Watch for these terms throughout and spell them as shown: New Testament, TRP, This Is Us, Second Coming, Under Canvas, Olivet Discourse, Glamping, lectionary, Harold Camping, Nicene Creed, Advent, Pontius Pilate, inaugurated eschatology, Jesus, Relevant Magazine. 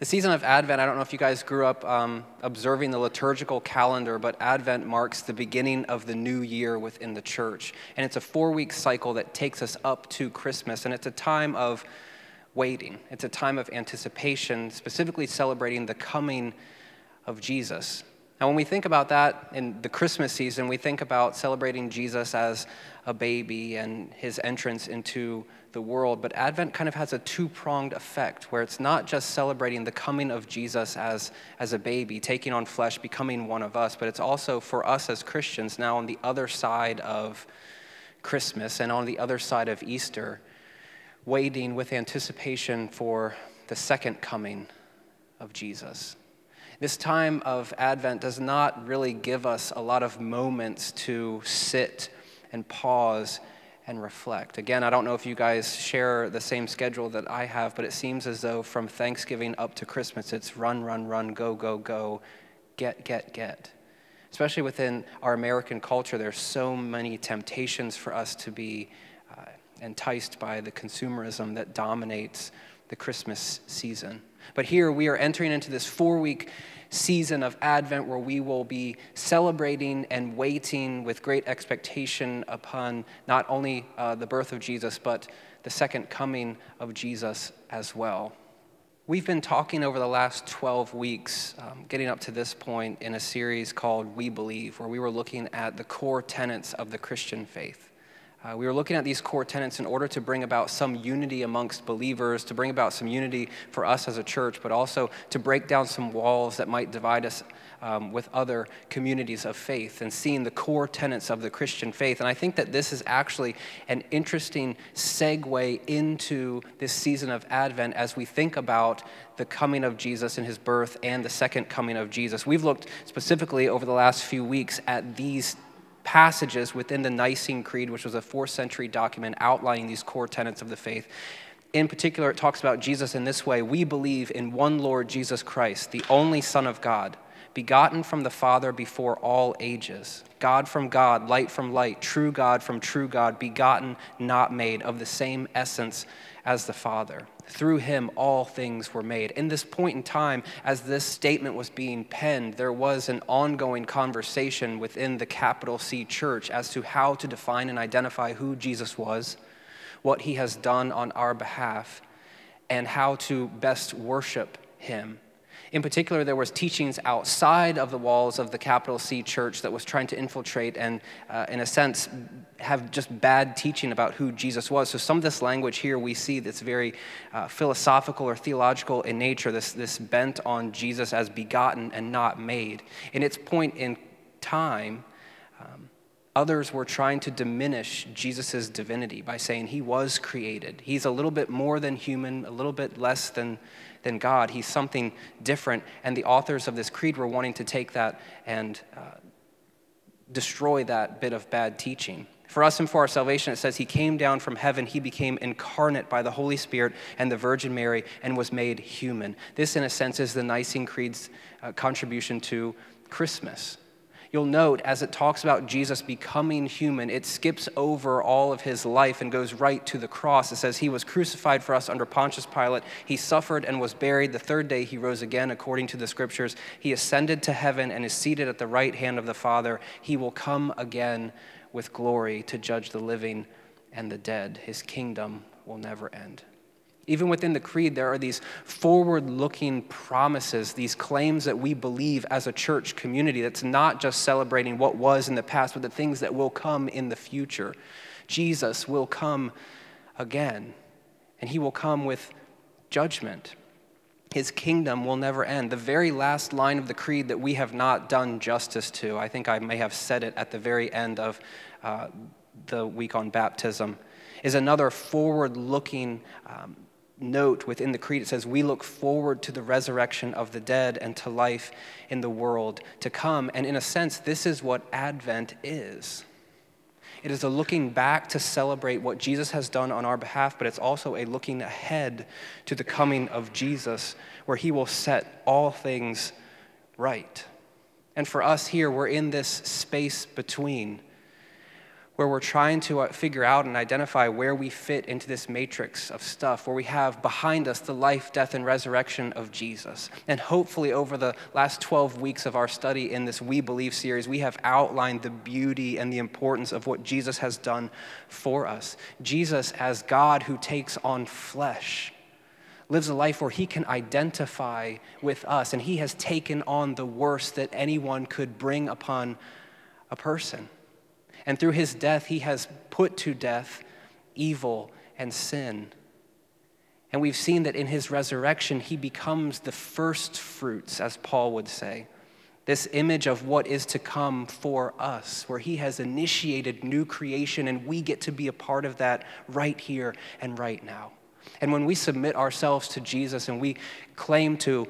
The season of Advent, I don't know if you guys grew up observing the liturgical calendar, but Advent marks the beginning of the new year within the church. And it's a 4-week cycle that takes us up to Christmas, and it's a time of waiting. It's a time of anticipation, specifically celebrating the coming of Jesus. Now, when we think about that in the Christmas season, we think about celebrating Jesus as a baby and his entrance into the world. But Advent kind of has a two-pronged effect, where it's not just celebrating the coming of Jesus as a baby, taking on flesh, becoming one of us, but it's also for us as Christians now on the other side of Christmas and on the other side of Easter, waiting with anticipation for the second coming of Jesus. This time of Advent does not really give us a lot of moments to sit and pause and reflect. Again, I don't know if you guys share the same schedule that I have, but it seems as though from Thanksgiving up to Christmas, it's run, run, run, go, go, go, get, get. Especially within our American culture, there's so many temptations for us to be enticed by the consumerism that dominates the Christmas season. But here we are entering into this 4-week season of Advent where we will be celebrating and waiting with great expectation upon not only the birth of Jesus, but the second coming of Jesus as well. We've been talking over the last 12 weeks, getting up to this point, in a series called We Believe, where we were looking at the core tenets of the Christian faith. We were looking at these core tenets in order to bring about some unity amongst believers, to bring about some unity for us as a church, but also to break down some walls that might divide us with other communities of faith, and seeing the core tenets of the Christian faith. And I think that this is actually an interesting segue into this season of Advent as we think about the coming of Jesus and his birth and the second coming of Jesus. We've looked specifically over the last few weeks at these passages within the Nicene Creed, which was a 4th-century document outlining these core tenets of the faith. In particular, it talks about Jesus in this way: we believe in one Lord Jesus Christ, the only Son of God, begotten from the Father before all ages, God from God, light from light, true God from true God, begotten, not made, of the same essence as the Father. Through him all things were made. In this point in time, as this statement was being penned, there was an ongoing conversation within the capital C church as to how to define and identify who Jesus was, what he has done on our behalf, and how to best worship him. In particular, there was teachings outside of the walls of the capital C church that was trying to infiltrate and, in a sense, have just bad teaching about who Jesus was. So some of this language here we see that's very philosophical or theological in nature, this bent on Jesus as begotten and not made. In its point in time, others were trying to diminish Jesus' divinity by saying he was created. He's a little bit more than human, a little bit less than God. He's something different. And the authors of this creed were wanting to take that and destroy that bit of bad teaching. For us and for our salvation, it says he came down from heaven. He became incarnate by the Holy Spirit and the Virgin Mary and was made human. This, in a sense, is the Nicene Creed's contribution to Christmas. You'll note as it talks about Jesus becoming human, it skips over all of his life and goes right to the cross. It says he was crucified for us under Pontius Pilate. He suffered and was buried. The third day he rose again according to the scriptures. He ascended to heaven and is seated at the right hand of the Father. He will come again with glory to judge the living and the dead. His kingdom will never end. Even within the creed, there are these forward-looking promises, these claims that we believe as a church community that's not just celebrating what was in the past, but the things that will come in the future. Jesus will come again, and he will come with judgment. His kingdom will never end. The very last line of the creed that we have not done justice to, I think I may have said it at the very end of the week on baptism, is another forward-looking note within the creed. It says, we look forward to the resurrection of the dead and to life in the world to come. And in a sense, this is what Advent is. It is a looking back to celebrate what Jesus has done on our behalf, but it's also a looking ahead to the coming of Jesus, where he will set all things right. And for us here, we're in this space between, where we're trying to figure out and identify where we fit into this matrix of stuff, where we have behind us the life, death, and resurrection of Jesus. And hopefully over the last 12 weeks of our study in this We Believe series, we have outlined the beauty and the importance of what Jesus has done for us. Jesus as God who takes on flesh, lives a life where he can identify with us, and he has taken on the worst that anyone could bring upon a person. And through his death, he has put to death evil and sin. And we've seen that in his resurrection, he becomes the first fruits, as Paul would say, this image of what is to come for us, where he has initiated new creation, and we get to be a part of that right here and right now. And when we submit ourselves to Jesus and we claim to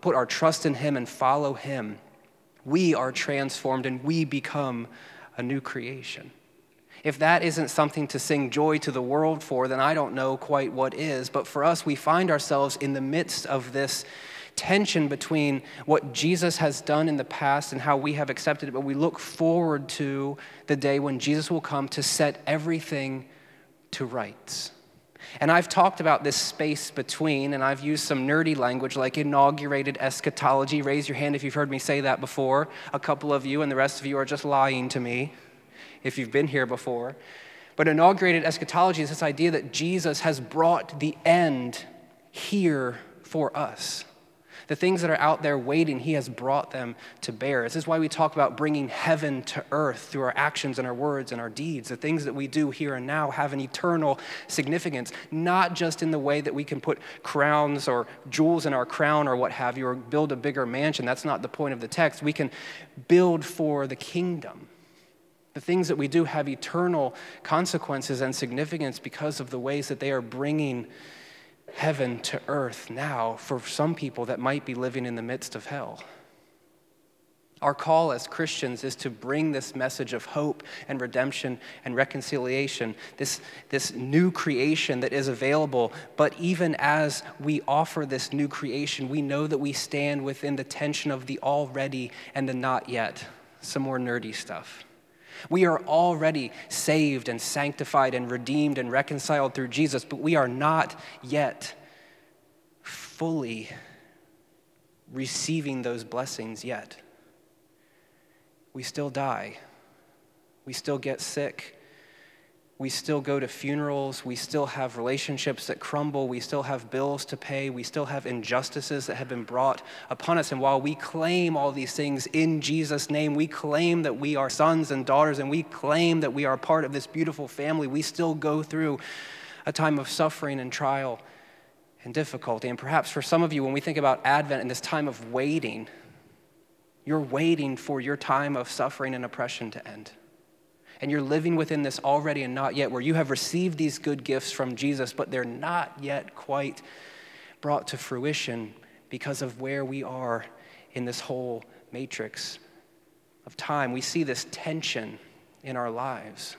put our trust in him and follow him, we are transformed and we become a new creation. If that isn't something to sing joy to the world for, then I don't know quite what is. But for us, we find ourselves in the midst of this tension between what Jesus has done in the past and how we have accepted it. But we look forward to the day when Jesus will come to set everything to rights. And I've talked about this space between, and I've used some nerdy language like inaugurated eschatology. Raise your hand if you've heard me say that before. A couple of you, and the rest of you are just lying to me if you've been here before. But inaugurated eschatology is this idea that Jesus has brought the end here for us. The things that are out there waiting, he has brought them to bear. This is why we talk about bringing heaven to earth through our actions and our words and our deeds. The things that we do here and now have an eternal significance, not just in the way that we can put crowns or jewels in our crown or what have you, or build a bigger mansion. That's not the point of the text. We can build for the kingdom. The things that we do have eternal consequences and significance because of the ways that they are bringing heaven to earth now for some people that might be living in the midst of hell. Our call as Christians is to bring this message of hope and redemption and reconciliation, this new creation that is available. But even as we offer this new creation, we know that we stand within the tension of the already and the not yet. Some more nerdy stuff. We are already saved and sanctified and redeemed and reconciled through Jesus, but we are not yet fully receiving those blessings yet. We still die. We still get sick. We still go to funerals. We still have relationships that crumble. We still have bills to pay. We still have injustices that have been brought upon us. And while we claim all these things in Jesus' name, we claim that we are sons and daughters, and we claim that we are part of this beautiful family, we still go through a time of suffering and trial and difficulty. And perhaps for some of you, when we think about Advent and this time of waiting, you're waiting for your time of suffering and oppression to end. And you're living within this already and not yet, where you have received these good gifts from Jesus, but they're not yet quite brought to fruition because of where we are in this whole matrix of time. We see this tension in our lives.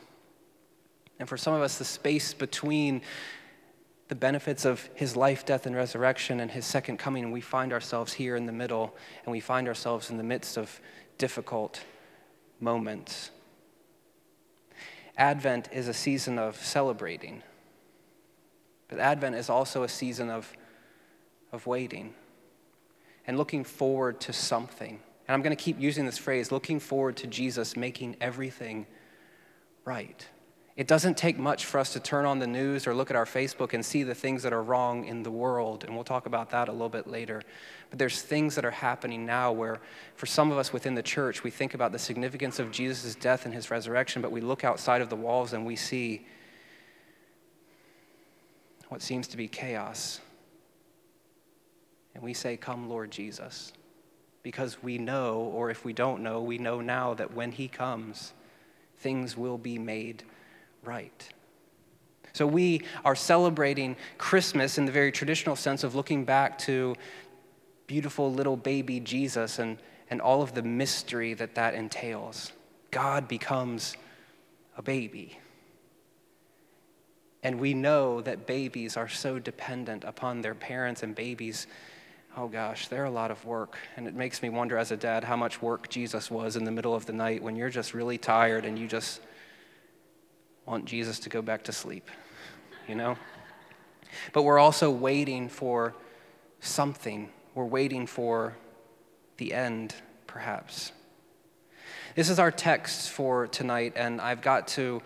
And for some of us, the space between the benefits of his life, death, and resurrection and his second coming, we find ourselves here in the middle, and we find ourselves in the midst of difficult moments. Advent is a season of celebrating, but Advent is also a season of waiting and looking forward to something. And I'm going to keep using this phrase, looking forward to Jesus making everything right. It doesn't take much for us to turn on the news or look at our Facebook and see the things that are wrong in the world, and we'll talk about that a little bit later. But there's things that are happening now where, for some of us within the church, we think about the significance of Jesus' death and his resurrection, but we look outside of the walls and we see what seems to be chaos. And we say, "Come, Lord Jesus," because we know, or if we don't know, we know now that when he comes, things will be made right. So we are celebrating Christmas in the very traditional sense of looking back to beautiful little baby Jesus and all of the mystery that entails. God becomes a baby. And we know that babies are so dependent upon their parents, and babies, oh gosh, they're a lot of work. And it makes me wonder as a dad how much work Jesus was in the middle of the night when you're just really tired and you just want Jesus to go back to sleep, you know? But we're also waiting for something. We're waiting for the end, perhaps. This is our text for tonight, and I've got to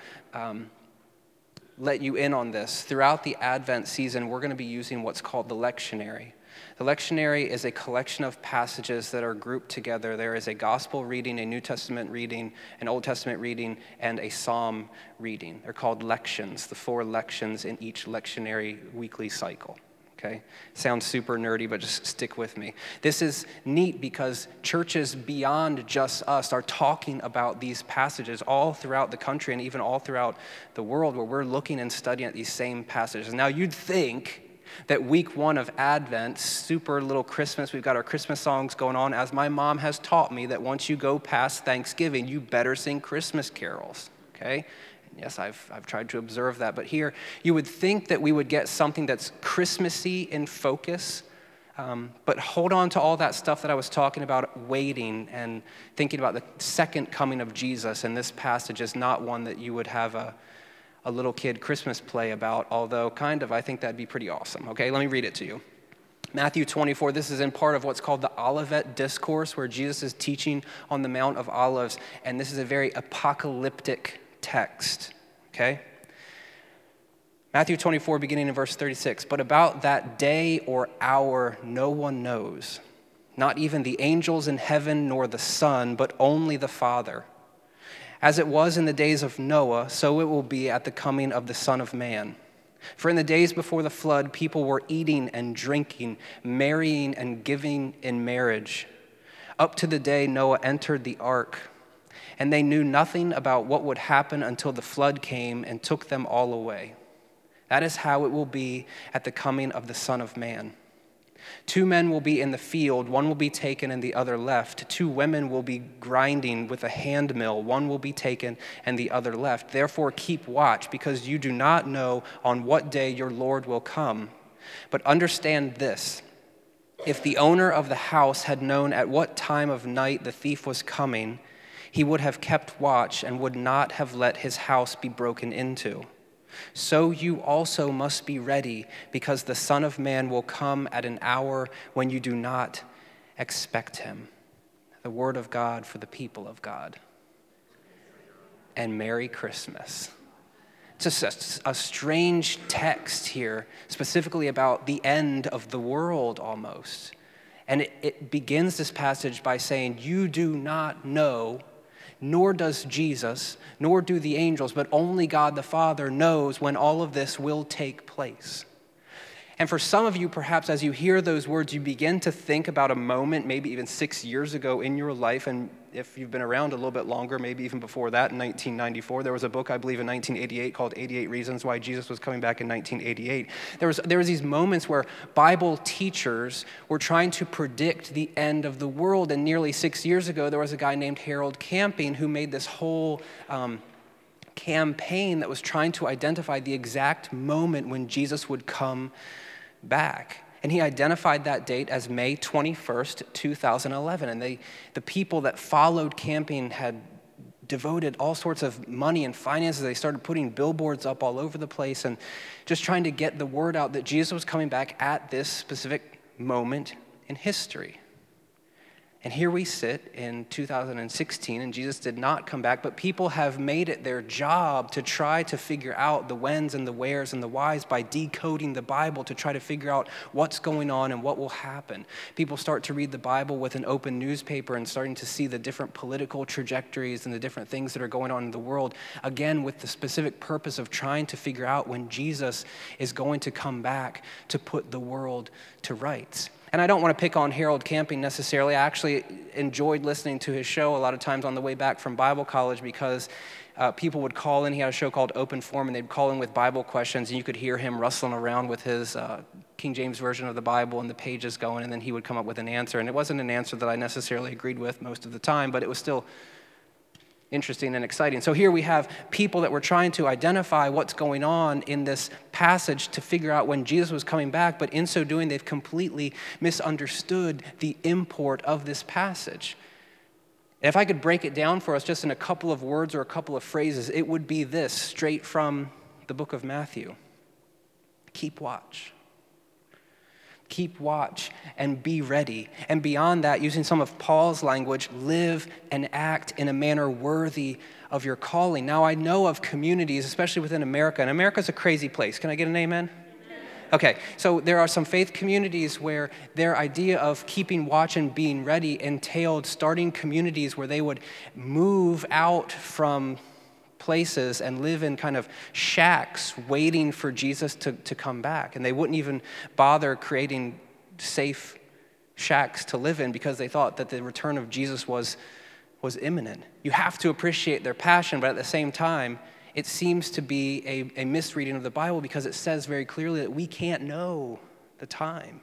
let you in on this. Throughout the Advent season, we're going to be using what's called the lectionary. The lectionary is a collection of passages that are grouped together. There is a gospel reading, a New Testament reading, an Old Testament reading, and a psalm reading. They're called lections, the four lections in each lectionary weekly cycle. Okay? Sounds super nerdy, but just stick with me. This is neat because churches beyond just us are talking about these passages all throughout the country and even all throughout the world, where we're looking and studying at these same passages. Now, you'd think that week one of Advent, super little Christmas, we've got our Christmas songs going on, as my mom has taught me that once you go past Thanksgiving, you better sing Christmas carols, okay? And yes, I've tried to observe that, but here, you would think that we would get something that's Christmassy in focus, but hold on to all that stuff that I was talking about, waiting and thinking about the second coming of Jesus, and this passage is not one that you would have a little kid Christmas play about, although kind of, I think that'd be pretty awesome. Okay, let me read it to you. Matthew 24, this is in part of what's called the Olivet Discourse, where Jesus is teaching on the Mount of Olives, and this is a very apocalyptic text, okay? Matthew 24, beginning in verse 36, "But about that day or hour no one knows, not even the angels in heaven nor the Son, but only the Father. As it was in the days of Noah, so it will be at the coming of the Son of Man. For in the days before the flood, people were eating and drinking, marrying and giving in marriage, up to the day Noah entered the ark. And they knew nothing about what would happen until the flood came and took them all away. That is how it will be at the coming of the Son of Man. Two men will be in the field, one will be taken and the other left. Two women will be grinding with a hand mill, one will be taken and the other left. Therefore keep watch, because you do not know on what day your Lord will come. But understand this, if the owner of the house had known at what time of night the thief was coming, he would have kept watch and would not have let his house be broken into. So you also must be ready, because the Son of Man will come at an hour when you do not expect him." The word of God for the people of God. And Merry Christmas. It's just a strange text here, specifically about the end of the world almost. And it begins this passage by saying, you do not know, nor does Jesus, nor do the angels, but only God the Father knows when all of this will take place. And for some of you, perhaps as you hear those words, you begin to think about a moment, maybe even 6 years ago in your life, and if you've been around a little bit longer, maybe even before that, in 1994, there was a book, I believe, in 1988 called 88 Reasons Why Jesus Was Coming Back in 1988. There was these moments where Bible teachers were trying to predict the end of the world, and nearly 6 years ago, there was a guy named Harold Camping who made this whole campaign that was trying to identify the exact moment when Jesus would come back. And he identified that date as May 21st, 2011. And the people that followed Camping had devoted all sorts of money and finances. They started putting billboards up all over the place and just trying to get the word out that Jesus was coming back at this specific moment in history. And here we sit in 2016, and Jesus did not come back, but people have made it their job to try to figure out the whens and the wheres and the whys by decoding the Bible to try to figure out what's going on and what will happen. People start to read the Bible with an open newspaper and starting to see the different political trajectories and the different things that are going on in the world, again, with the specific purpose of trying to figure out when Jesus is going to come back to put the world to rights. And I don't want to pick on Harold Camping necessarily. I actually enjoyed listening to his show a lot of times on the way back from Bible college because people would call in. He had a show called Open Forum, and they'd call in with Bible questions, and you could hear him rustling around with his King James Version of the Bible and the pages going, and then he would come up with an answer. And it wasn't an answer that I necessarily agreed with most of the time, but it was still interesting and exciting. So here we have people that were trying to identify what's going on in this passage to figure out when Jesus was coming back, but in so doing, they've completely misunderstood the import of this passage. And if I could break it down for us just in a couple of words or a couple of phrases, it would be this, straight from the book of Matthew. Keep watch. Keep watch and be ready. And beyond that, using some of Paul's language, live and act in a manner worthy of your calling. Now, I know of communities, especially within America, and America's a crazy place. Can I get an amen? Okay, so there are some faith communities where their idea of keeping watch and being ready entailed starting communities where they would move out from places and live in kind of shacks waiting for Jesus to come back. And they wouldn't even bother creating safe shacks to live in because they thought that the return of Jesus was imminent. You have to appreciate their passion, but at the same time, it seems to be a misreading of the Bible because it says very clearly that we can't know the time.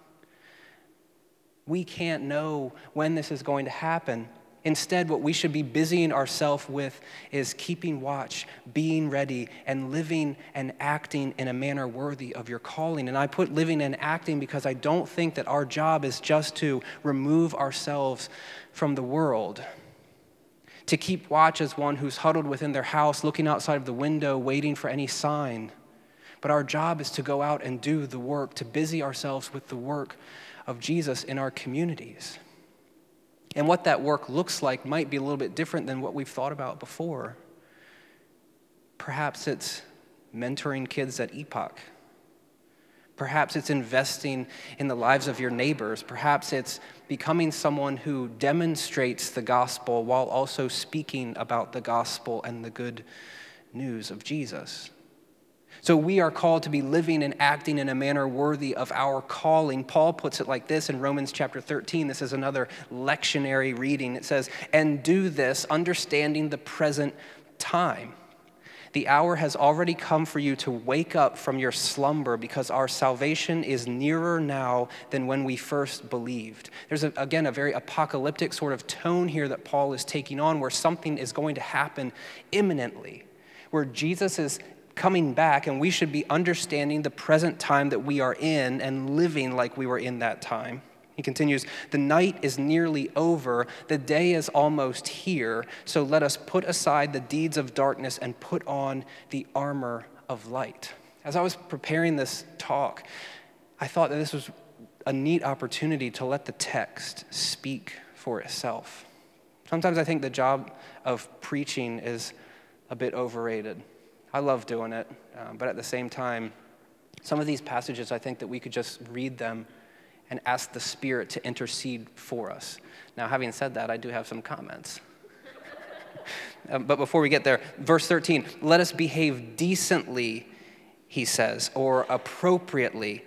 We can't know when this is going to happen. Instead, what we should be busying ourselves with is keeping watch, being ready, and living and acting in a manner worthy of your calling. And I put living and acting because I don't think that our job is just to remove ourselves from the world. To keep watch as one who's huddled within their house, looking outside of the window, waiting for any sign. But our job is to go out and do the work, to busy ourselves with the work of Jesus in our communities. And what that work looks like might be a little bit different than what we've thought about before. Perhaps it's mentoring kids at Epoch. Perhaps it's investing in the lives of your neighbors. Perhaps it's becoming someone who demonstrates the gospel while also speaking about the gospel and the good news of Jesus. So we are called to be living and acting in a manner worthy of our calling. Paul puts it like this in Romans chapter 13. This is another lectionary reading. It says, "And do this, understanding the present time. The hour has already come for you to wake up from your slumber because our salvation is nearer now than when we first believed." There's, again, a very apocalyptic sort of tone here that Paul is taking on where something is going to happen imminently, where Jesus is coming back and we should be understanding the present time that we are in and living like we were in that time. He continues, "The night is nearly over, the day is almost here, so let us put aside the deeds of darkness and put on the armor of light." As I was preparing this talk, I thought that this was a neat opportunity to let the text speak for itself. Sometimes I think the job of preaching is a bit overrated. I love doing it, but at the same time, some of these passages, I think that we could just read them and ask the Spirit to intercede for us. Now, having said that, I do have some comments. But before we get there, verse 13, "Let us behave decently," he says, or appropriately,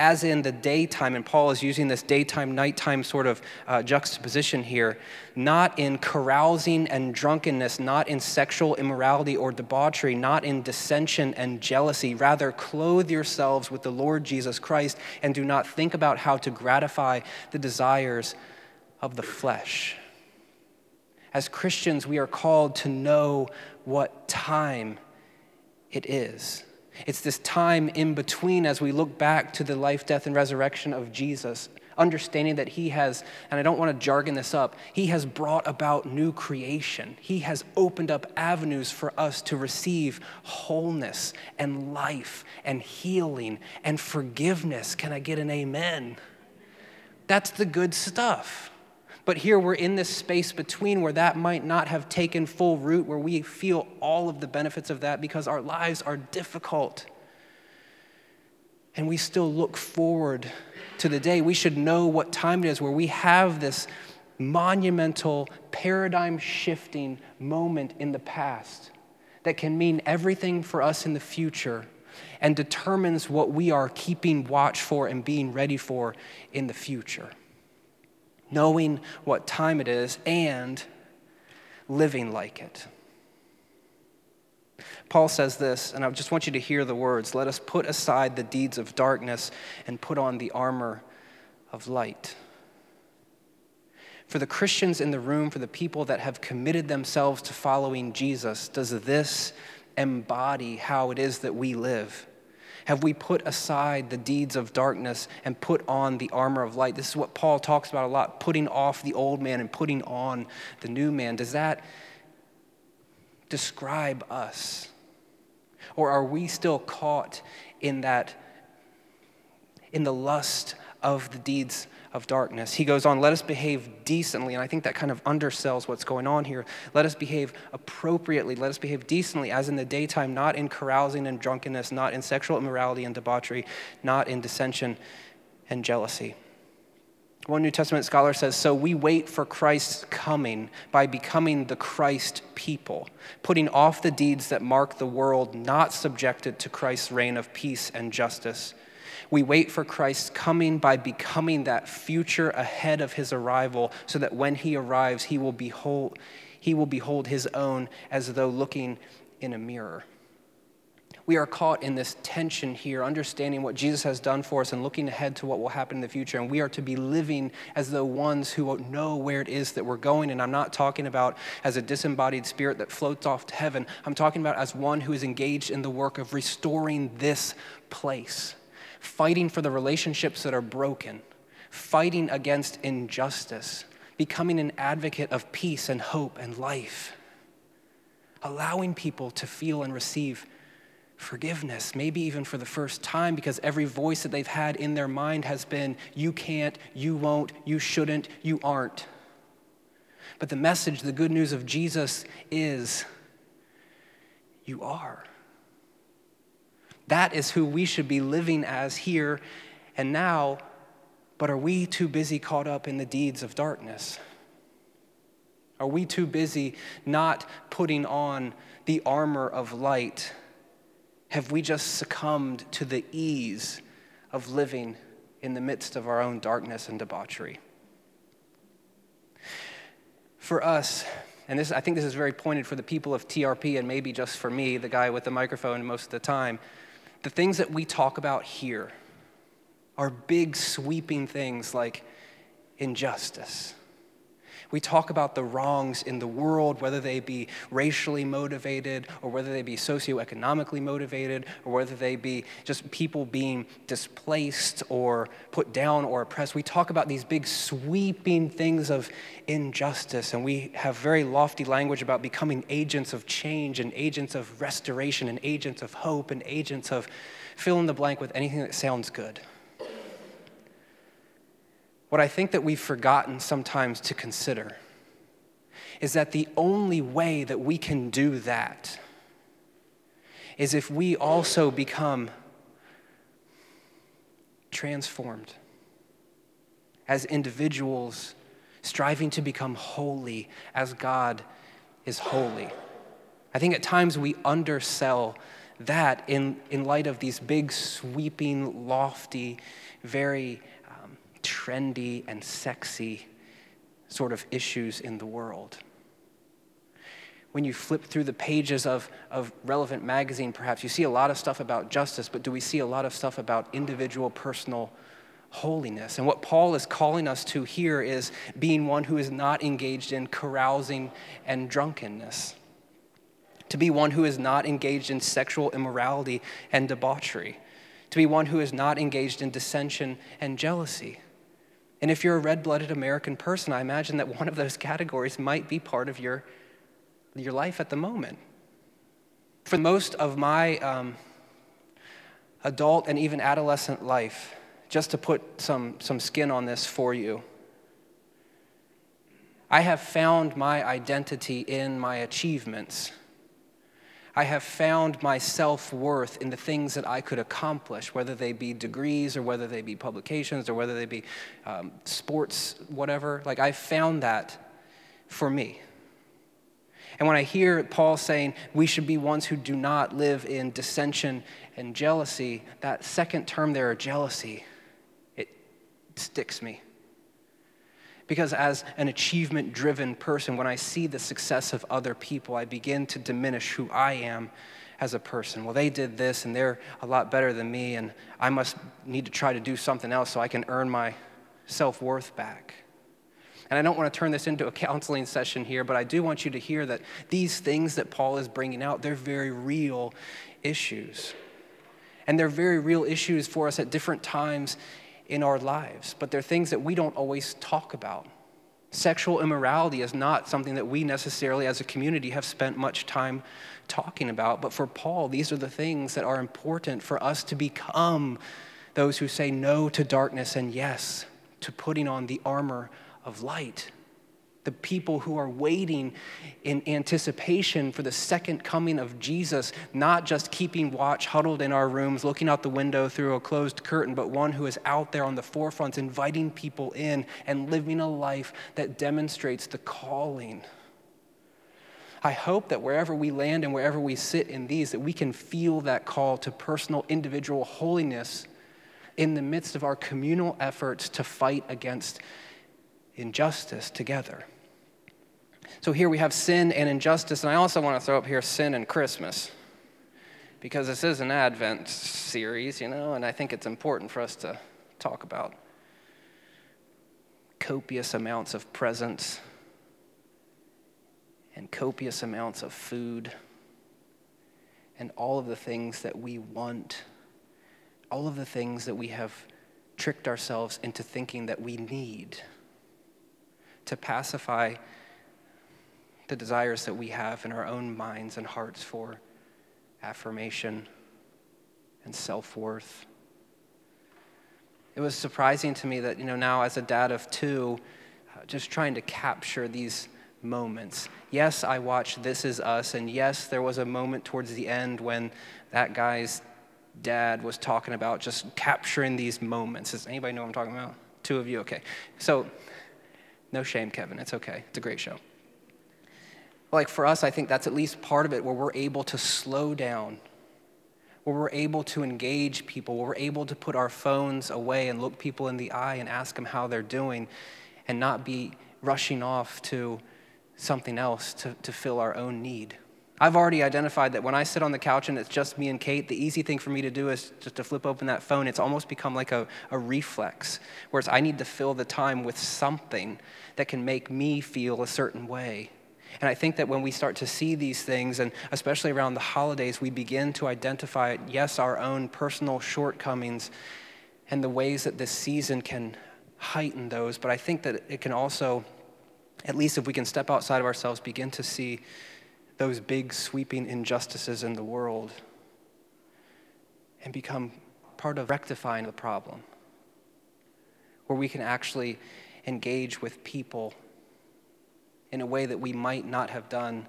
as in the daytime, and Paul is using this daytime, nighttime sort of juxtaposition here, "not in carousing and drunkenness, not in sexual immorality or debauchery, not in dissension and jealousy. Rather, clothe yourselves with the Lord Jesus Christ and do not think about how to gratify the desires of the flesh." As Christians, we are called to know what time it is. It's this time in between as we look back to the life, death, and resurrection of Jesus, understanding that he has, and I don't want to jargon this up, he has brought about new creation. He has opened up avenues for us to receive wholeness and life and healing and forgiveness. Can I get an amen? That's the good stuff. But here we're in this space between where that might not have taken full root, where we feel all of the benefits of that because our lives are difficult. And we still look forward to the day. We should know what time it is where we have this monumental, paradigm-shifting moment in the past that can mean everything for us in the future and determines what we are keeping watch for and being ready for in the future. Knowing what time it is and living like it. Paul says this, and I just want you to hear the words, "Let us put aside the deeds of darkness and put on the armor of light." For the Christians in the room, for the people that have committed themselves to following Jesus, does this embody how it is that we live? Have we put aside the deeds of darkness and put on the armor of light? This is what Paul talks about a lot, putting off the old man and putting on the new man. Does that describe us? Or are we still caught in the lust of the deeds of darkness? He goes on, let us behave decently, and I think that kind of undersells what's going on here. Let us behave appropriately, let us behave decently, as in the daytime, not in carousing and drunkenness, not in sexual immorality and debauchery, not in dissension and jealousy. One New Testament scholar says, so we wait for Christ's coming by becoming the Christ people, putting off the deeds that mark the world not subjected to Christ's reign of peace and justice. We wait for Christ's coming by becoming that future ahead of his arrival, so that when he arrives, he will behold his own as though looking in a mirror. We are caught in this tension here, understanding what Jesus has done for us and looking ahead to what will happen in the future. And we are to be living as though ones who know where it is that we're going. And I'm not talking about as a disembodied spirit that floats off to heaven. I'm talking about as one who is engaged in the work of restoring this place, fighting for the relationships that are broken, fighting against injustice, becoming an advocate of peace and hope and life, allowing people to feel and receive forgiveness, maybe even for the first time, because every voice that they've had in their mind has been, you can't, you won't, you shouldn't, you aren't. But the message, the good news of Jesus is, you are. That is who we should be living as here and now, but are we too busy caught up in the deeds of darkness? Are we too busy not putting on the armor of light? Have we just succumbed to the ease of living in the midst of our own darkness and debauchery? For us, and this, I think this is very pointed for the people of TRP and maybe just for me, the guy with the microphone most of the time, the things that we talk about here are big, sweeping things like injustice. We talk about the wrongs in the world, whether they be racially motivated or whether they be socioeconomically motivated or whether they be just people being displaced or put down or oppressed. We talk about these big sweeping things of injustice, and we have very lofty language about becoming agents of change and agents of restoration and agents of hope and agents of fill in the blank with anything that sounds good. What I think that we've forgotten sometimes to consider is that the only way that we can do that is if we also become transformed as individuals, striving to become holy as God is holy. I think at times we undersell that in light of these big, sweeping, lofty, very trendy and sexy sort of issues in the world. When you flip through the pages of Relevant Magazine, perhaps, you see a lot of stuff about justice, but do we see a lot of stuff about individual personal holiness? And what Paul is calling us to here is being one who is not engaged in carousing and drunkenness, to be one who is not engaged in sexual immorality and debauchery, to be one who is not engaged in dissension and jealousy. And if you're a red-blooded American person, I imagine that one of those categories might be part of your life at the moment. For most of my adult and even adolescent life, just to put some skin on this for you, I have found my identity in my achievements. I have found my self-worth in the things that I could accomplish, whether they be degrees or whether they be publications or whether they be sports, whatever. Like, I found that for me. And when I hear Paul saying we should be ones who do not live in dissension and jealousy, that second term there, jealousy, it sticks me. Because as an achievement-driven person, when I see the success of other people, I begin to diminish who I am as a person. Well, they did this, and they're a lot better than me, and I must need to try to do something else so I can earn my self-worth back. And I don't want to turn this into a counseling session here, but I do want you to hear that these things that Paul is bringing out, they're very real issues. And they're very real issues for us at different times in our lives, but they're things that we don't always talk about. Sexual immorality is not something that we necessarily as a community have spent much time talking about, but for Paul, these are the things that are important for us to become those who say no to darkness and yes to putting on the armor of light. The people who are waiting in anticipation for the second coming of Jesus, not just keeping watch, huddled in our rooms, looking out the window through a closed curtain, but one who is out there on the forefronts, inviting people in and living a life that demonstrates the calling. I hope that wherever we land and wherever we sit in these, that we can feel that call to personal, individual holiness in the midst of our communal efforts to fight against injustice together. So here we have sin and injustice, and I also want to throw up here sin and Christmas, because this is an Advent series, you know, and I think it's important for us to talk about copious amounts of presents and copious amounts of food and all of the things that we want, all of the things that we have tricked ourselves into thinking that we need to pacify the desires that we have in our own minds and hearts for affirmation and self-worth. It was surprising to me that, you know, now as a dad of two, just trying to capture these moments. Yes, I watched This Is Us, and yes, there was a moment towards the end when that guy's dad was talking about just capturing these moments. Does anybody know what I'm talking about? Two of you, okay. So, no shame, Kevin, it's okay. It's a great show. Like for us, I think that's at least part of it where we're able to slow down, where we're able to engage people, where we're able to put our phones away and look people in the eye and ask them how they're doing and not be rushing off to something else to fill our own need. I've already identified that when I sit on the couch and it's just me and Kate, the easy thing for me to do is just to flip open that phone. It's almost become like a reflex, whereas I need to fill the time with something that can make me feel a certain way. And I think that when we start to see these things, and especially around the holidays, we begin to identify, yes, our own personal shortcomings and the ways that this season can heighten those. But I think that it can also, at least if we can step outside of ourselves, begin to see those big sweeping injustices in the world and become part of rectifying the problem, where we can actually engage with people in a way that we might not have done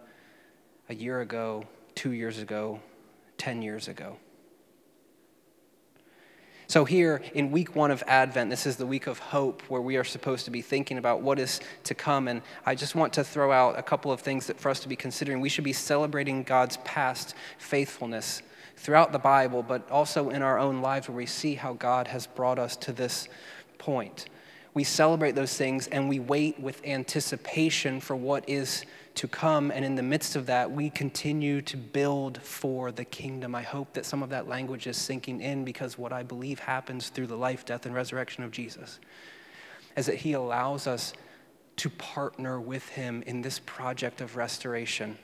a year ago, 2 years ago, 10 years ago. So here in week one of Advent, this is the week of hope where we are supposed to be thinking about what is to come. And I just want to throw out a couple of things that for us to be considering. We should be celebrating God's past faithfulness throughout the Bible, but also in our own lives where we see how God has brought us to this point. We celebrate those things and we wait with anticipation for what is to come. And in the midst of that, we continue to build for the kingdom. I hope that some of that language is sinking in, because what I believe happens through the life, death, and resurrection of Jesus is that he allows us to partner with him in this project of restoration,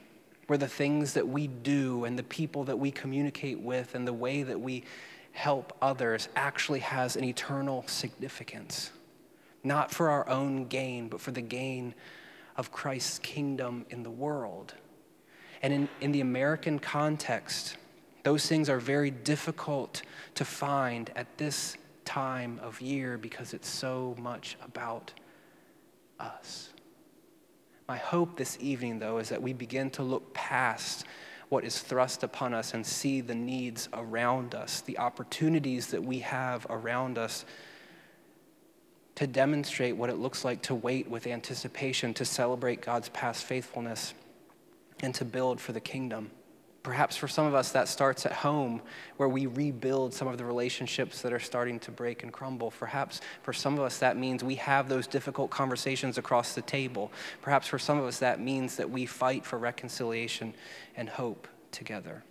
where the things that we do and the people that we communicate with and the way that we help others actually has an eternal significance. Not for our own gain, but for the gain of Christ's kingdom in the world. And in the American context, those things are very difficult to find at this time of year because it's so much about us. My hope this evening, though, is that we begin to look past what is thrust upon us and see the needs around us, the opportunities that we have around us, to demonstrate what it looks like to wait with anticipation, to celebrate God's past faithfulness, and to build for the kingdom. Perhaps for some of us that starts at home, where we rebuild some of the relationships that are starting to break and crumble. Perhaps for some of us that means we have those difficult conversations across the table. Perhaps for some of us that means that we fight for reconciliation and hope together.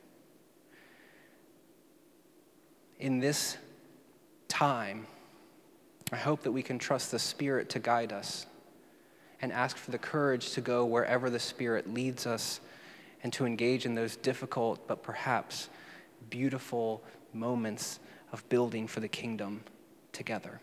In this time, I hope that we can trust the Spirit to guide us and ask for the courage to go wherever the Spirit leads us and to engage in those difficult but perhaps beautiful moments of building for the kingdom together.